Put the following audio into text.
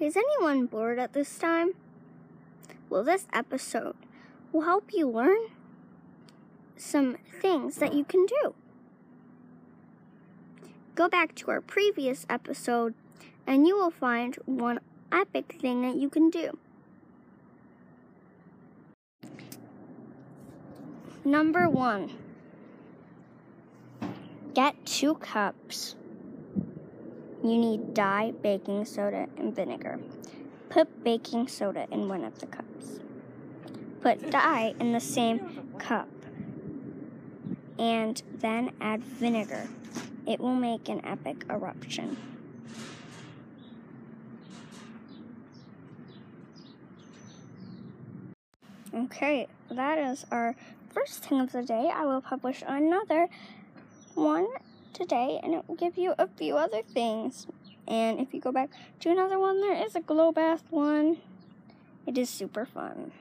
Is anyone bored at this time? Well, this episode will help you learn some things that you can do. Go back to our previous episode and you will find one epic thing that you can do. Number 1. Get 2 cups. You need dye, baking soda, and vinegar. Put baking soda in one of the cups. Put dye in the same cup. And then add vinegar. It will make an epic eruption. Okay, that is our first thing of the day. I will publish another one today, and it will give you a few other things. And if you go back to another one, there is a glow bath one. It is super fun.